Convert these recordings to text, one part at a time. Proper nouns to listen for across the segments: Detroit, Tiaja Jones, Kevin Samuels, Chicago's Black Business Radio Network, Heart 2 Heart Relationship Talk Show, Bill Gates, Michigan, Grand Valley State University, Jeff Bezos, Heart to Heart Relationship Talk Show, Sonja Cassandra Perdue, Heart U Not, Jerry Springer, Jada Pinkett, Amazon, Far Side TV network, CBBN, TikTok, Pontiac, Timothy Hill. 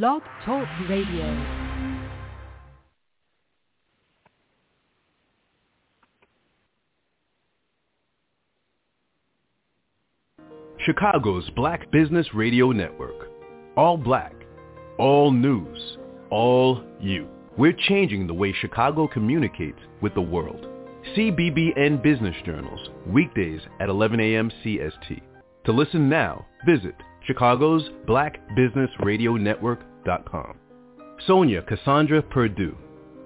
Blog Talk Radio. Chicago's Black Business Radio Network. All black, all news, all you. We're changing the way Chicago communicates with the world. CBBN Business Journals, weekdays at 11 a.m. CST. To listen now, visit Chicago's Black Business Radio Network.com. Sonja Cassandra Perdue,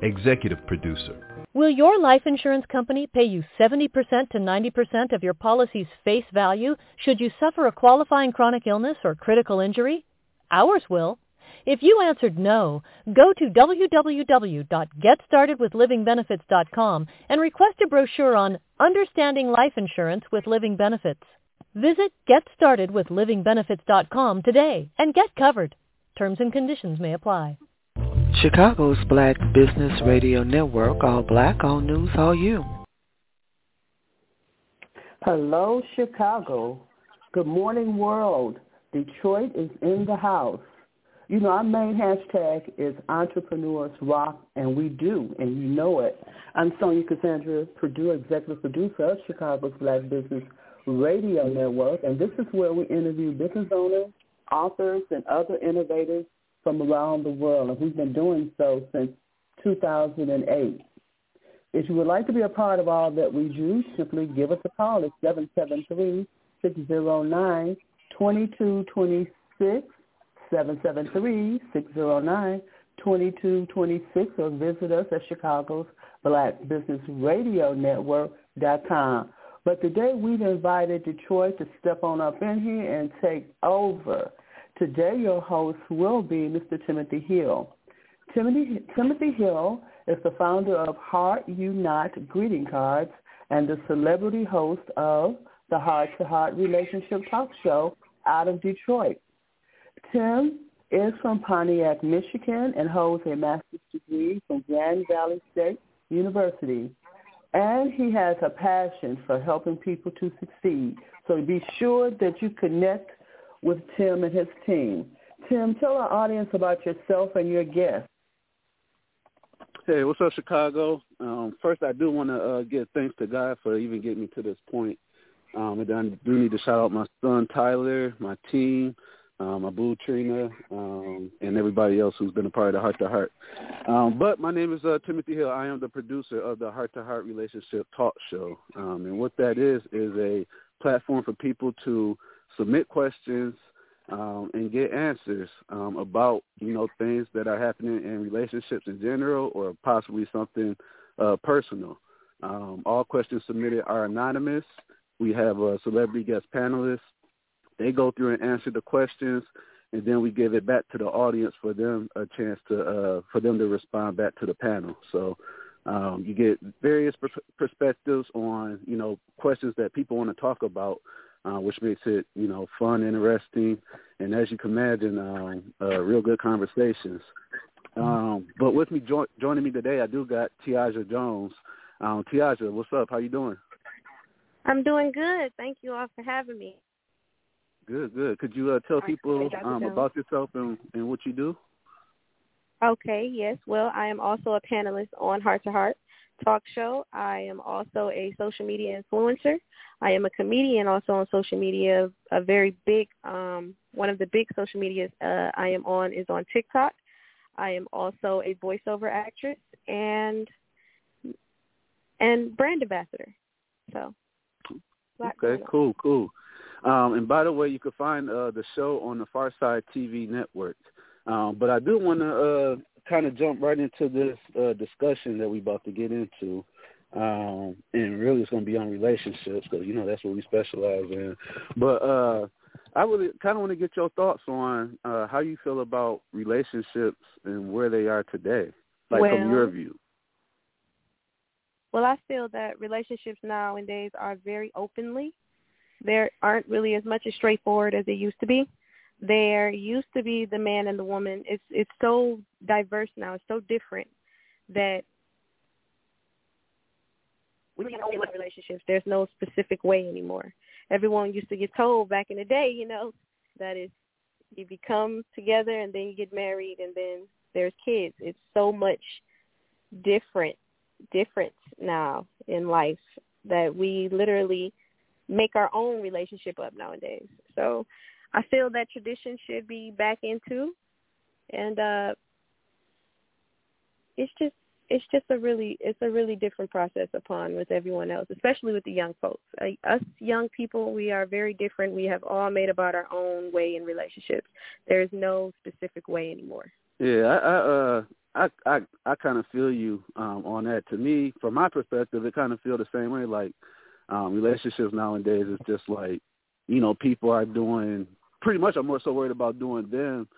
Executive Producer. Will your life insurance company pay you 70% to 90% of your policy's face value should you suffer a qualifying chronic illness or critical injury? Ours will. If you answered no, go to www.getstartedwithlivingbenefits.com and request a brochure on Understanding Life Insurance with Living Benefits. Visit GetStartedWithLivingBenefits.com today and get covered. Terms and conditions may apply. Chicago's Black Business Radio Network, all black, all news, all you. Hello, Chicago. Good morning, world. Detroit is in the house. You know, our main hashtag is Entrepreneurs Rock, and we do, and you know it. I'm Sonja Cassandra Perdue, Executive Producer of Chicago's Black Business Radio Network, and this is where we interview business owners, authors, and other innovators from around the world, and we've been doing so since 2008. If you would like to be a part of all that we do, simply give us a call at 773-609-2226. 773-609-2226, or visit us at Chicago's Black Business Radio Network.com. But today we've invited Detroit to step on up in here and take over. Today your host will be Mr. Timothy Hill. Timothy Hill is the founder of Heart You Not greeting cards and the celebrity host of the Heart to Heart Relationship Talk Show out of Detroit. Tim is from Pontiac, Michigan, and holds a master's degree from Grand Valley State University. And he has a passion for helping people to succeed. So be sure that you connect with Tim and his team. Tim, tell our audience about yourself and your guests. Hey, what's up, Chicago? First, I do want to give thanks to God for even getting me to this point. And I do need to shout out my son, Tyler, my team, my boo, Trina, and everybody else who's been a part of the Heart to Heart. But my name is Timothy Hill. I am the producer of the Heart to Heart Relationship Talk Show. And what that is a platform for people to submit questions and get answers about, you know, things that are happening in relationships in general or possibly something personal. All questions submitted are anonymous. We have celebrity guest panelists. They go through and answer the questions, and then we give it back to the audience for them a chance to for them to respond back to the panel. So you get various perspectives on, you know, questions that people want to talk about, which makes it, you know, fun, interesting, and as you can imagine, real good conversations. But with me joining me today, I do got Tiaja Jones. Tiaja, what's up? How you doing? I'm doing good. Thank you all for having me. Good, good. Could you tell people about yourself and what you do? Okay, yes. Well, I am also a panelist on Heart to Heart Talk Show. I am also a social media influencer. I am a comedian also on social media, a very big, one of the big social medias I am on is on TikTok. I am also a voiceover actress and brand ambassador. So, okay, cool. And by the way, you can find the show on the Far Side TV network. But I do want to kind of jump right into this discussion that we're about to get into. And really it's going to be on relationships because, you know, that's what we specialize in. But I really kind of want to get your thoughts on how you feel about relationships and where they are today, like from your view. Well, I feel that relationships nowadays are very openly. There aren't really as much as straightforward as they used to be. There used to be the man and the woman. It's so diverse now. It's so different that we can only look at relationships. There's no specific way anymore. Everyone used to get told back in the day, you know, that it's you become together, and then you get married, and then there's kids. It's so much difference now in life that we literally make our own relationship up nowadays. So I feel that tradition should be back into, and it's a really different process upon with everyone else, especially with the young folks. Us young people, we are very different. We have all made about our own way in relationships. There's no specific way anymore. Yeah, I kind of feel you on that. To me, from my perspective, it kind of feel the same way. Like relationships nowadays is just like, you know, people are doing pretty much. I'm more so worried about doing them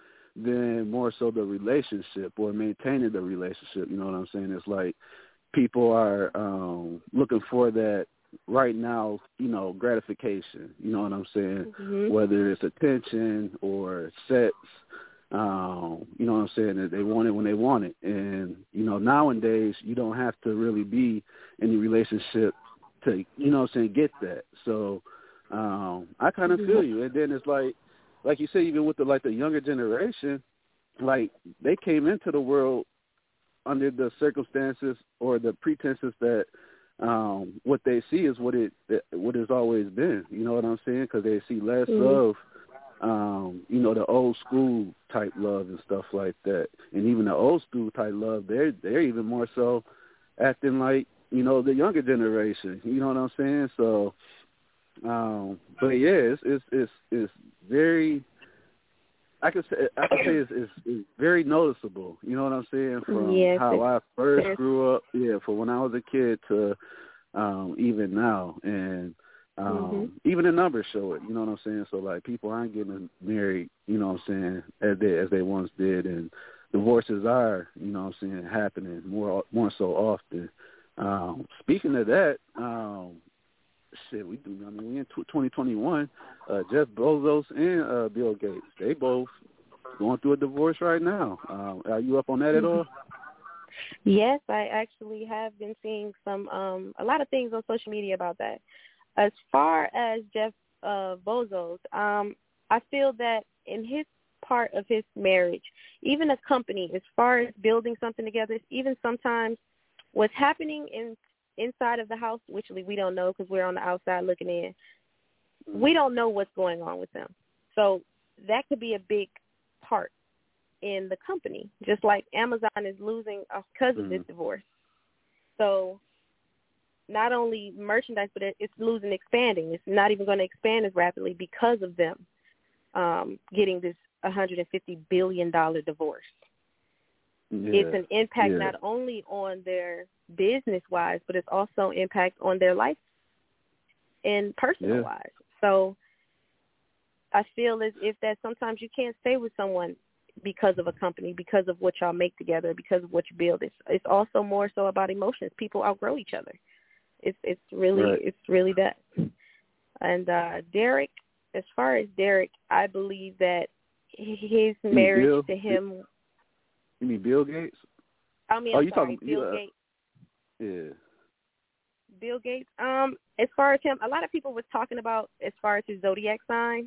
than more so the relationship or maintaining the relationship. You know what I'm saying? It's like people are looking for that right now, you know, gratification. You know what I'm saying? Mm-hmm. Whether it's attention or sex. You know what I'm saying? They want it when they want it. And, you know, nowadays you don't have to really be in a relationship to, you know what I'm saying, get that. So I kind of feel you. And then it's like you said, even with the younger generation, like they came into the world under the circumstances or the pretenses that what they see is what it's always been. You know what I'm saying? Because they see less love. You know, the old school type love and stuff like that. And even the old school type love, they're even more so acting like, you know, the younger generation. You know what I'm saying? So, but yeah, it's very, I could say it's very noticeable. You know what I'm saying? From how I first grew up, from when I was a kid to even now. And even the numbers show it, you know what I'm saying? So, like, people aren't getting married, you know what I'm saying, as they once did, and divorces are, you know what I'm saying, happening more so often. Speaking of that, we in 2021, Jeff Bezos and Bill Gates, they both going through a divorce right now. Are you up on that at all? Yes, I actually have been seeing some a lot of things on social media about that. As far as Jeff Bezos, I feel that in his part of his marriage, even a company, as far as building something together, even sometimes what's happening inside of the house, which we don't know because we're on the outside looking in, we don't know what's going on with them. So that could be a big part in the company, just like Amazon is losing because of this divorce. So not only merchandise, but it's losing expanding. It's not even going to expand as rapidly because of them getting this $150 billion divorce. Yeah. It's an impact not only on their business-wise, but it's also impact on their life and personal-wise. Yeah. So I feel as if that sometimes you can't stay with someone because of a company, because of what y'all make together, because of what you build. It's also more so about emotions. People outgrow each other. It's really that. And Derek, as far as Derek, I believe that his marriage to him. You mean Bill Gates? I mean, Bill Gates. Yeah. Bill Gates. As far as him, a lot of people was talking about as far as his zodiac sign.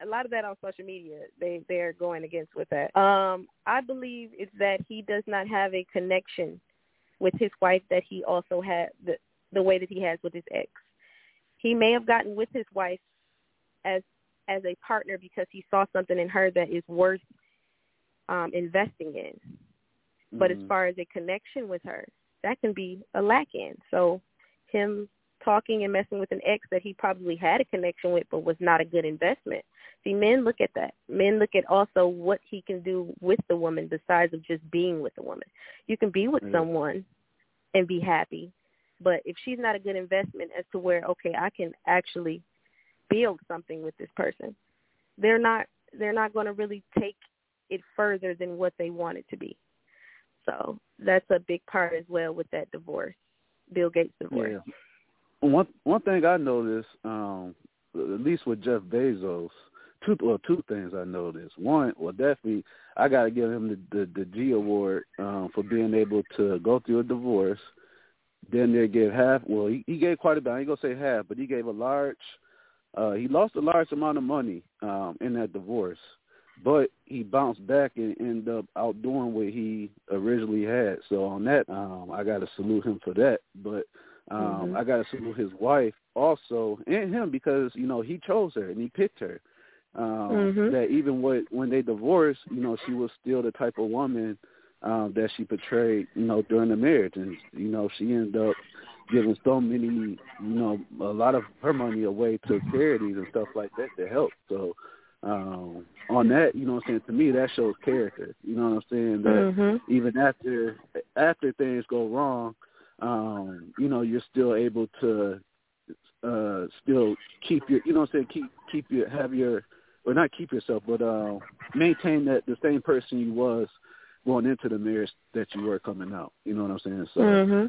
A lot of that on social media, they're going against with that. I believe it's that he does not have a connection with his wife that he also had the way that he has with his ex. He may have gotten with his wife as a partner because he saw something in her that is worth investing in. But as far as a connection with her, that can be a lack in. So him talking and messing with an ex that he probably had a connection with but was not a good investment. See, men look at that. Men look at also what he can do with the woman besides of just being with the woman. You can be with someone and be happy, but if she's not a good investment as to where, okay, I can actually build something with this person, they're not going to really take it further than what they want it to be. So that's a big part as well with that divorce, Bill Gates' divorce. Yeah. One thing I noticed, at least with Jeff Bezos, two things I noticed. One, well, definitely I got to give him the G Award for being able to go through a divorce. Then they gave half. Well, he gave quite a bit. I ain't gonna say half, but he lost a large amount of money in that divorce. but he bounced back and ended up outdoing what he originally had. So on that, I got to salute him for that. But I got to salute his wife also and him because, you know, he chose her and he picked her. That even when they divorced, you know, she was still the type of woman that she portrayed, you know, during the marriage. And, you know, she ended up giving so many, you know, a lot of her money away to charities and stuff like that to help. So on that, you know what I'm saying, to me that shows character. You know what I'm saying? That even after things go wrong, you know, you're still able to still keep your, you know what I'm saying, keep your, have your, or not keep yourself, but maintain that the same person you was going into the marriage that you were coming out. You know what I'm saying? So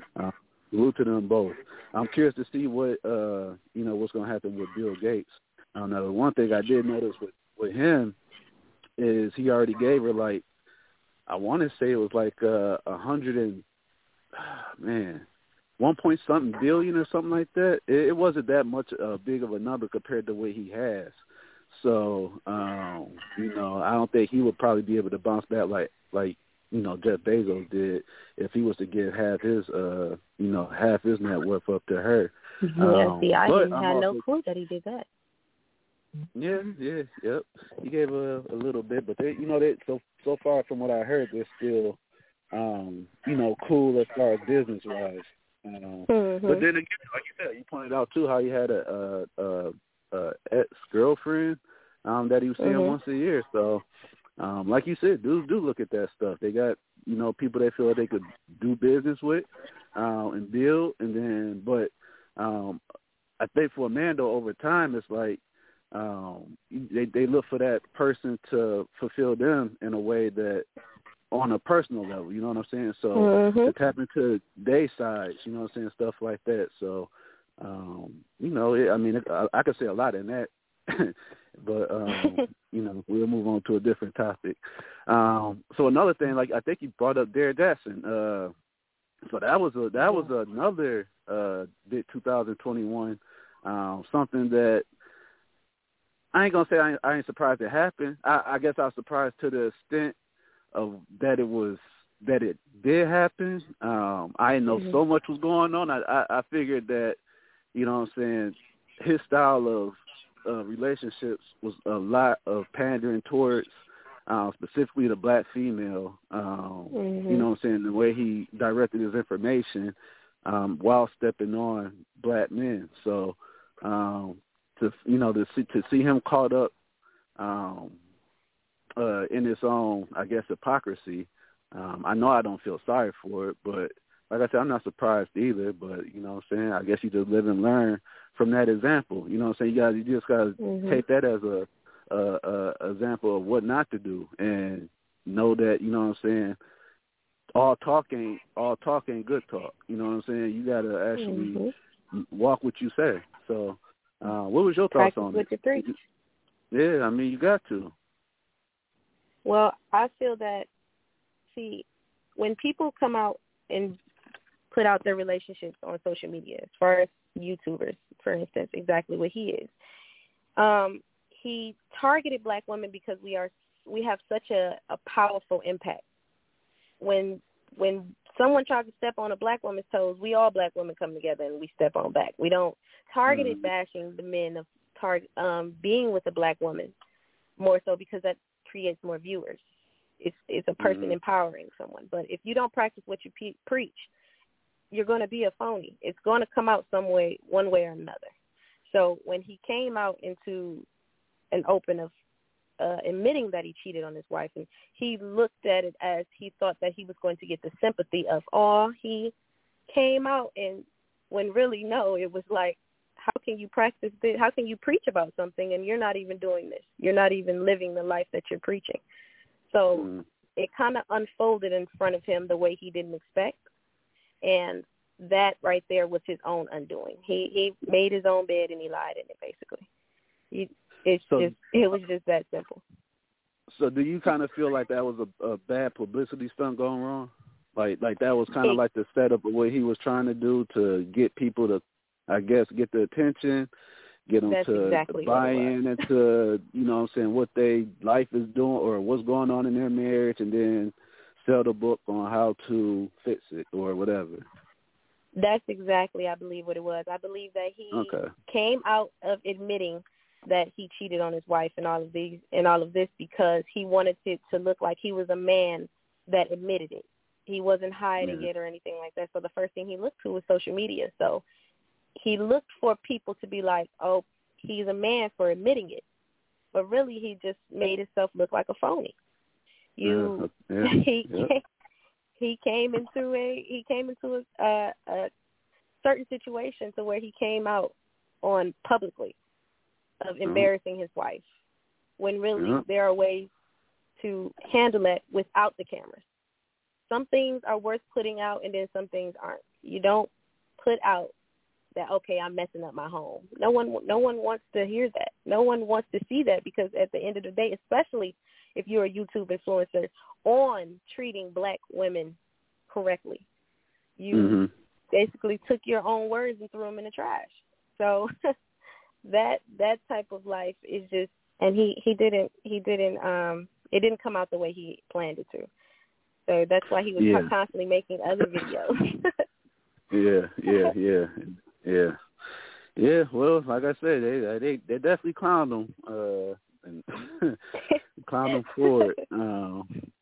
salute to them both. I'm curious to see what you know, what's going to happen with Bill Gates. I don't know. One thing I did notice with him is he already gave her, like, I want to say it was like 1.something billion or something like that. It wasn't that much big of a number compared to what he has. So, you know, I don't think he would probably be able to bounce back like you know, Jeff Bezos did if he was to give half his net worth up to her. See, I didn't have no clue that he did that. Yeah. He gave a little bit, but they, you know, that so far from what I heard, they're still, you know, cool as far as business wise. But then again, like you said, you pointed out too how he had a ex-girlfriend that he was seeing once a year. So, like you said, dudes do look at that stuff. They got, you know, people they feel like they could do business with and build, and then, but I think for a man though, over time, it's like they look for that person to fulfill them in a way that on a personal level, you know what I'm saying? So to tap into their sides, you know what I'm saying, stuff like that. So, you know, I could say a lot in that, but, you know, we'll move on to a different topic. So another thing, like I think you brought up Derek Dassin. So that was another 2021, something that, I ain't going to say I ain't surprised it happened. I guess I was surprised to the extent of that it did happen. I didn't know so much was going on. I figured that, you know what I'm saying, his style of relationships was a lot of pandering towards specifically the black female. You know what I'm saying, the way he directed his information while stepping on black men. So, to see him caught up in his own, I guess, hypocrisy. I know I don't feel sorry for it, but like I said, I'm not surprised either. But you know what I'm saying? I guess you just live and learn from that example. You know what I'm saying? You just gotta take that as a example of what not to do, and know that, you know what I'm saying, all talk ain't good talk. You know what I'm saying? You gotta actually walk what you say. So. What was your thoughts on it? Yeah, I mean, you got to. Well, I feel that, see, when people come out and put out their relationships on social media, as far as YouTubers, for instance, exactly what he is, he targeted black women because we have such a powerful impact. When someone tries to step on a black woman's toes, we all black women come together and we step on back. We don't targeted bashing the men of being with a black woman more so because that creates more viewers. It's a person empowering someone. But if you don't practice what you preach, you're going to be a phony. It's going to come out some way, one way or another. So when he came out into an open of admitting that he cheated on his wife, and he looked at it as he thought that he was going to get the sympathy of all, he came out, and when really, no, it was like, how can you practice this? How can you preach about something and you're not even doing this? You're not even living the life that you're preaching. So it kind of unfolded in front of him the way he didn't expect, and that right there was his own undoing. He made his own bed and he lied in it, basically. It was just that simple. So do you kind of feel like that was a bad publicity stunt going wrong? Like that was kind of like the setup of what he was trying to do to get people to, I guess, get the attention get them to buy in into, you know what I'm saying, what they life is doing or what's going on in their marriage, and then sell the book on how to fix it or whatever. That's exactly, I believe, what it was. I believe that he came out of admitting that he cheated on his wife and all of this because he wanted it to look like he was a man that admitted it. He wasn't hiding it or anything like that. So the first thing he looked to was social media. So he looked for people to be like, oh, he's a man for admitting it. But really, he just made himself look like a phony. He came into a certain situation to where he came out on publicly of embarrassing his wife, when really there are ways to handle it without the cameras. Some things are worth putting out, and then some things aren't. You don't put out that, okay, I'm messing up my home. No one wants to hear that. No one wants to see that, because at the end of the day, especially if you're a YouTube influencer, on treating black women correctly, you basically took your own words and threw them in the trash. So that type of life is just, and he didn't it didn't come out the way he planned it to. So that's why he was constantly making other videos. Yeah. Well, like I said, they definitely clowned him, and clowned him for it.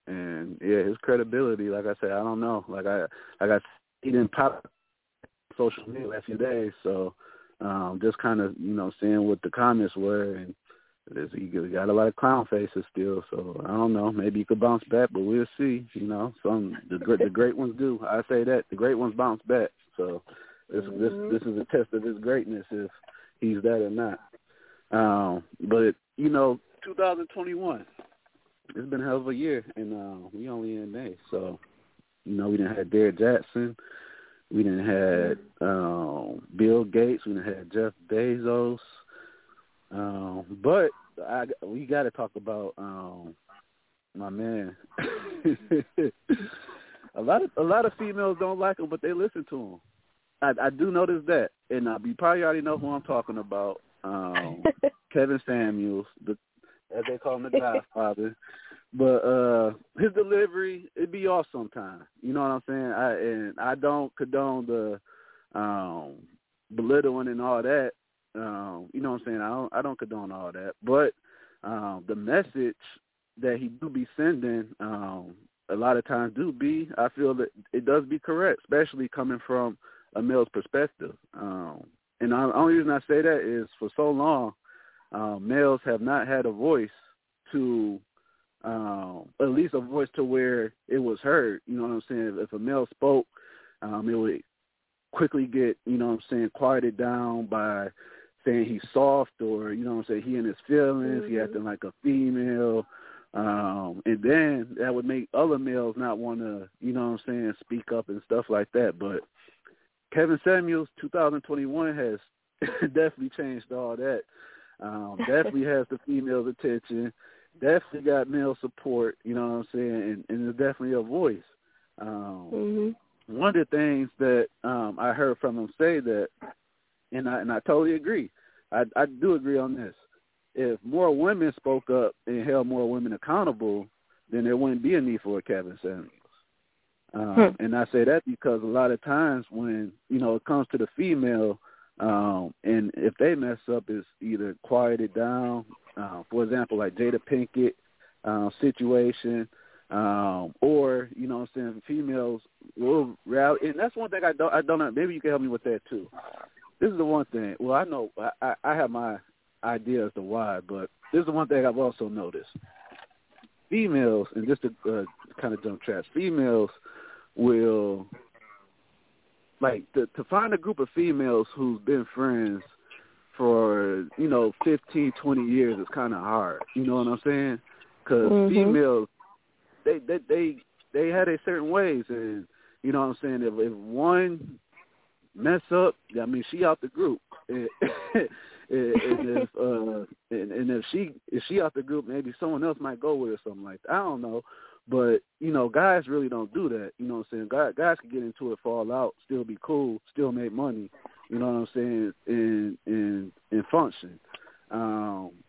And yeah, his credibility, like I said, I don't know. Like I he didn't pop social media last few days, so just kind of seeing what the comments were, and he got a lot of clown faces still, so I don't know. Maybe he could bounce back, but we'll see. The great ones do. I say that the great ones bounce back. So this is a test of his greatness, if he's that or not. But 2021, it's been a hell of a year, and we only in May. So we didn't have Derek Jackson, we didn't have Bill Gates, we didn't have Jeff Bezos. But we got to talk about my man. A lot of females don't like him, but they listen to him. I do notice that, and you probably already know who I'm talking about. Kevin Samuels, as they call him, the Godfather. But his delivery, it be off sometimes. You know what I'm saying? I don't condone the belittling and all that. You know what I'm saying? I don't condone all that, but the message that he do be sending a lot of times do be, I feel that it does be correct, especially coming from a male's perspective. And the only reason I say that is for so long, males have not had a voice to, at least a voice to where it was heard. You know what I'm saying? If a male spoke, it would quickly get, quieted down by saying he's soft, or, he in his feelings, he acting like a female. And then that would make other males not want to, speak up and stuff like that. But Kevin Samuels, 2021, has definitely changed all that. Definitely has the female's attention. Definitely got male support, and it's definitely a voice. One of the things that I heard from him say that, and I totally agree. I do agree on this. If more women spoke up and held more women accountable, then there wouldn't be a need for a Kevin Samuels. And I say that because a lot of times when, it comes to the female, and if they mess up, it's either quieted down, for example, like Jada Pinkett situation, or, females will rally. And that's one thing I don't know. Maybe you can help me with that too. This is the one thing. Well, I know I have my idea as to why, but this is the one thing I've also noticed. Females, and just to kind of jump traps, females will, like, to find a group of females who've been friends for, 15, 20 years is kind of hard. You know what I'm saying? Because females, they had a certain ways, and if one mess up, I mean, she out the group, and if she out the group, maybe someone else might go with her or something like that. I don't know, but guys really don't do that. Guys can get into it, fall out, still be cool, still make money. you know what I'm saying, and function.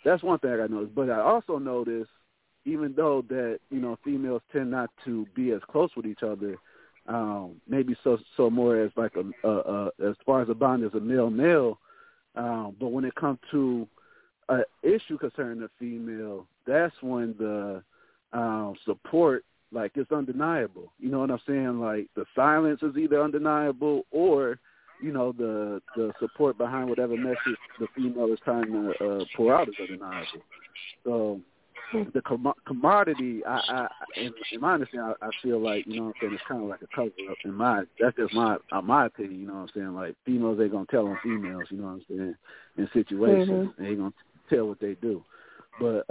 That's one thing I noticed. But I also noticed, even though that, you know, females tend not to be as close with each other, maybe so more as like a as far as a bond as a male-male, but when it comes to an issue concerning the female, that's when the support, like, it's undeniable. You know what I'm saying? Like, the silence is either undeniable or, you know, the support behind whatever message the female is trying to pull out is undeniable. So the commodity, in my understanding, I feel like, you know what I'm saying, it's kind of like a cover-up. That's just my opinion, you know what I'm saying? Like, females ain't going to tell on females, you know what I'm saying, in situations. Mm-hmm. They ain't going to tell what they do. But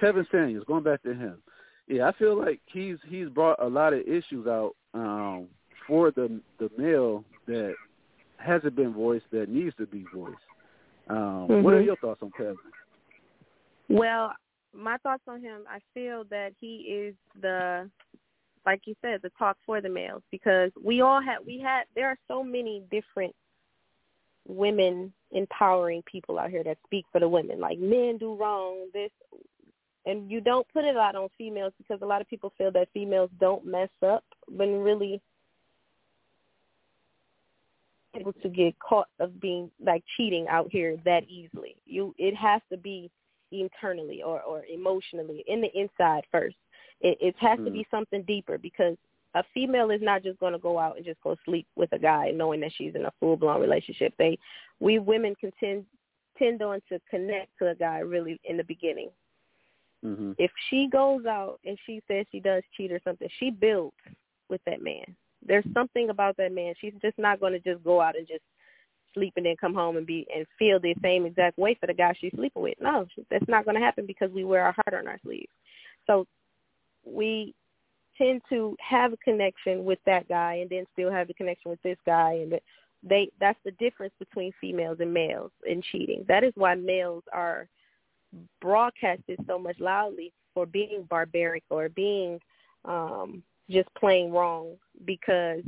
Kevin Samuels, going back to him, yeah, I feel like he's brought a lot of issues out for the male that hasn't been voiced, that needs to be voiced. Mm-hmm. What are your thoughts on Kevin? Well, my thoughts on him, I feel that he is the, like you said, the talk for the males, because there are so many different women empowering people out here that speak for the women. Like, men do wrong, this, and you don't put it out on females because a lot of people feel that females don't mess up, when really able to get caught of being, like, cheating out here that easily. It has to be internally or emotionally, in the inside first. It has to be something deeper, because a female is not just going to go out and just go sleep with a guy knowing that she's in a full-blown relationship. We women can tend on to connect to a guy really in the beginning. Mm-hmm. If she goes out and she says she does cheat or something, she builds with that man. There's something about that man. She's just not going to just go out and just sleep and then come home and feel the same exact way for the guy she's sleeping with. No, that's not going to happen, because we wear our heart on our sleeve. So we tend to have a connection with that guy and then still have a connection with this guy. And that's the difference between females and males in cheating. That is why males are broadcasted so much loudly for being barbaric or being just plain wrong, because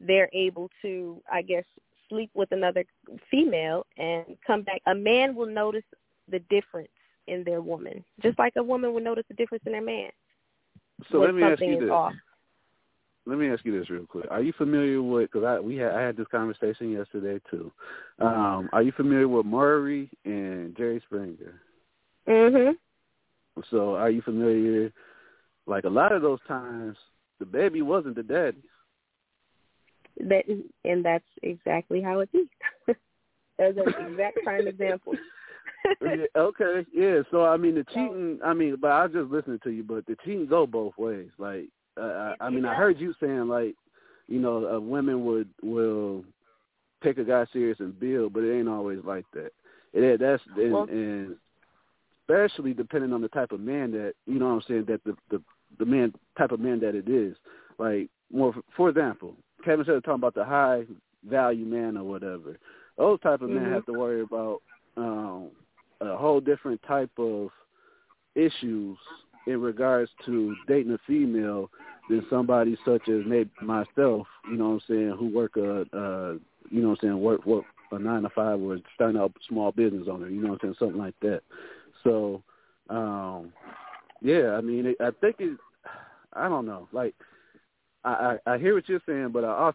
they're able to, I guess, sleep with another female and come back. A man will notice the difference in their woman, just like a woman will notice the difference in their man. So let me ask you this. Let me ask you this real quick. Are you familiar with, because I had this conversation yesterday too. Are you familiar with Maury and Jerry Springer? Mm-hmm. So are you familiar, like, a lot of those times the baby wasn't the daddy. And that's exactly how it is. That's an exact prime example. Okay, yeah. So, I mean, the cheating, but I was just listening to you, but the cheating go both ways. Like, I heard you saying, like, you know, women will take a guy serious and build, but it ain't always like that. And especially depending on the type of man that, you know what I'm saying, that the man, type of man that it is. Like, more, for example, Kevin started talking about the high-value man or whatever. Those type of men have to worry about a whole different type of issues in regards to dating a female than somebody such as maybe myself, you know what I'm saying, who work work a 9-to-5 or starting up a small business owner, you know what I'm saying, something like that. So, I don't know, like, I hear what you're saying, but I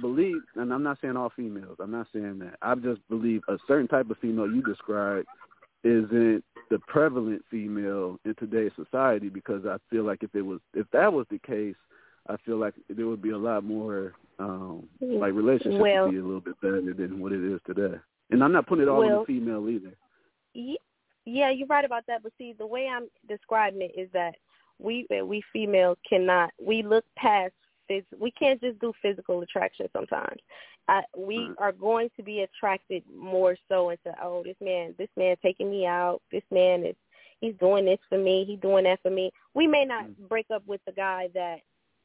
believe, and I'm not saying all females. I'm not saying that. I just believe a certain type of female you described isn't the prevalent female in today's society, because I feel like if that was the case, I feel like there would be a lot more like relationships would be a little bit better than what it is today. And I'm not putting it all on the female either. Yeah, you're right about that. But see, the way I'm describing it is that we females cannot, we look past, we can't just do physical attraction sometimes. We are going to be attracted more so into, oh, this man taking me out, this man is, he's doing this for me, he's doing that for me. We may not break up with the guy that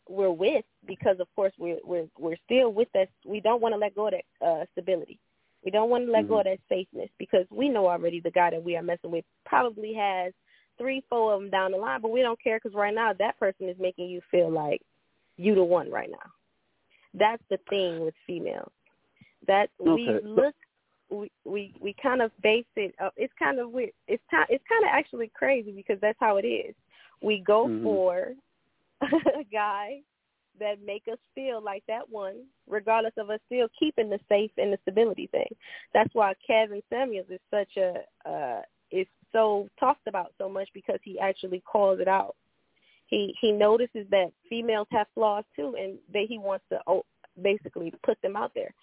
we're with, because of course we're still with us. We don't want to let go of that stability. We don't want to let go of that safeness, because we know already the guy that we are messing with probably has 3-4 of them down the line, but we don't care, because right now that person is making you feel like you the one right now. That's the thing with females. that okay. we kind of base it up. It's kind of weird. It's kind of actually crazy because that's how it is. We go mm-hmm. for a guy that make us feel like that one, regardless of us still keeping the safe and the stability thing. That's why Kevin Samuels is such a is so talked about so much because he actually calls it out. He notices that females have flaws too, and that he wants to basically put them out there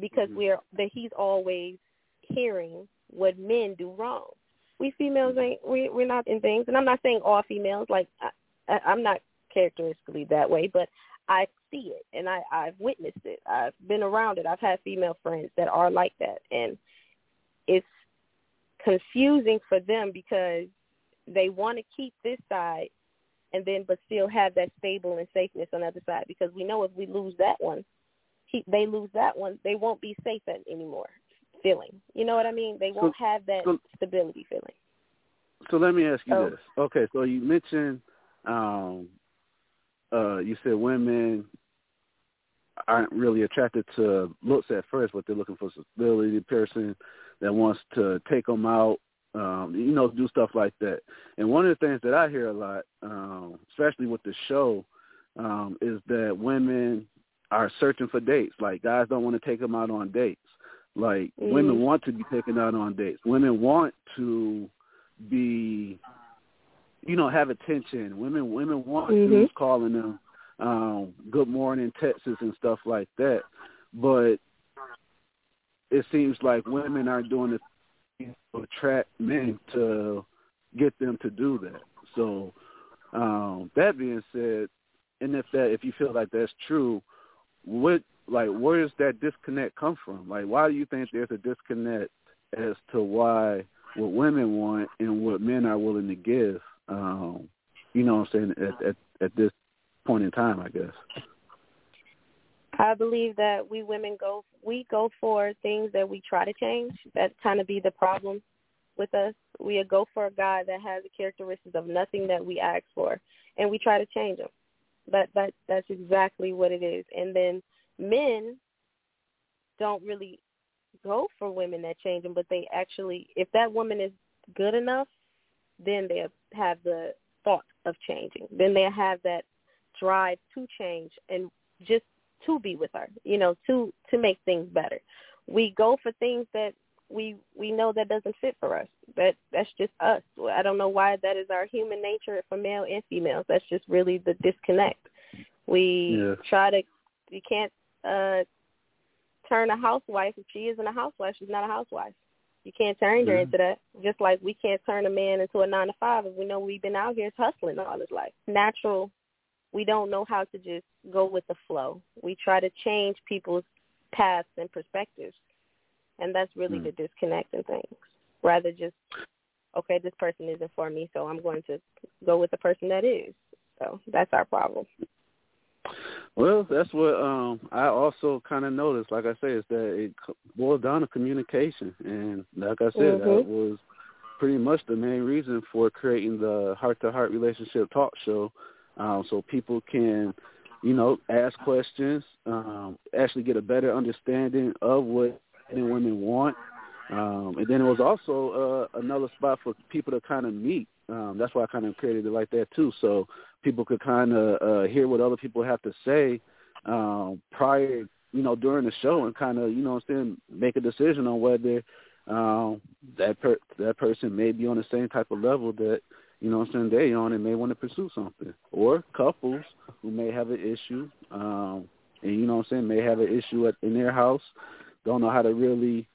because mm-hmm. He's always hearing what men do wrong. We females we're not in things, and I'm not saying all females. Like I'm not characteristically that way, but I see it and I've witnessed it. I've been around it. I've had female friends that are like that, and it's confusing for them because they want to keep this side and then but still have that stable and safeness on the other side, because we know if we lose that one, they lose that one, they won't be safe anymore feeling. You know what I mean? They won't have that stability feeling. So let me ask you this. Okay, so you mentioned you said women aren't really attracted to looks at first, but they're looking for stability, person that wants to take them out, do stuff like that. And one of the things that I hear a lot, especially with the show, is that women are searching for dates. Like, guys don't want to take them out on dates. Like, women want to be taken out on dates. Women want to be... have attention. Women want mm-hmm. who's calling them good morning texts and stuff like that. But it seems like women are doing it to attract men to get them to do that. So that being said, and if you feel like that's true, where does that disconnect come from? Like, why do you think there's a disconnect as to why what women want and what men are willing to give? At this point in time, I guess. I believe that we women go for things that we try to change. That kind of be the problem with us. We go for a guy that has the characteristics of nothing that we ask for, and we try to change him. That's exactly what it is. And then men don't really go for women that change them, but they actually, if that woman is good enough, then they have the thought of changing. Then they have that drive to change and just to be with her, to make things better. We go for things that we know that doesn't fit for us. That's just us. I don't know why that is our human nature for male and females. That's just really the disconnect. We can't turn a housewife. If she isn't a housewife, she's not a housewife. You can't turn her into that, just like we can't turn a man into a 9-to-5 if we know we've been out here hustling all his life. Natural, we don't know how to just go with the flow. We try to change people's paths and perspectives, and that's really the disconnect in things. Rather just, okay, this person isn't for me, so I'm going to go with the person that is. So that's our problem. Well, that's what I also kind of noticed, like I say, is that it boils down to communication. And like I said, that was pretty much the main reason for creating the Heart to Heart Relationship Talk Show, so people can, ask questions, actually get a better understanding of what men and women want. And then it was also another spot for people to kind of meet. That's why I kind of created it like that, too, so people could kind of hear what other people have to say prior, during the show, and kind of, make a decision on whether that person may be on the same type of level that, they on and may want to pursue something. Or couples who may have an issue, and, may have an issue in their house, don't know how to really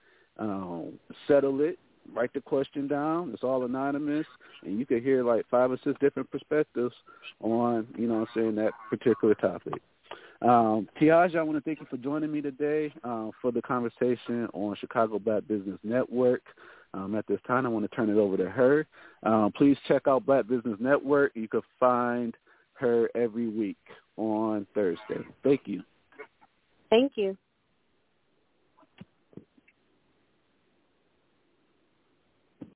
settle it. Write the question down. It's all anonymous, and you can hear like 5 or 6 different perspectives on, that particular topic. Tiaja, I want to thank you for joining me today for the conversation on Chicago Black Business Network. At this time, I want to turn it over to her. Please check out Black Business Network. You can find her every week on Thursday. Thank you. Thank you.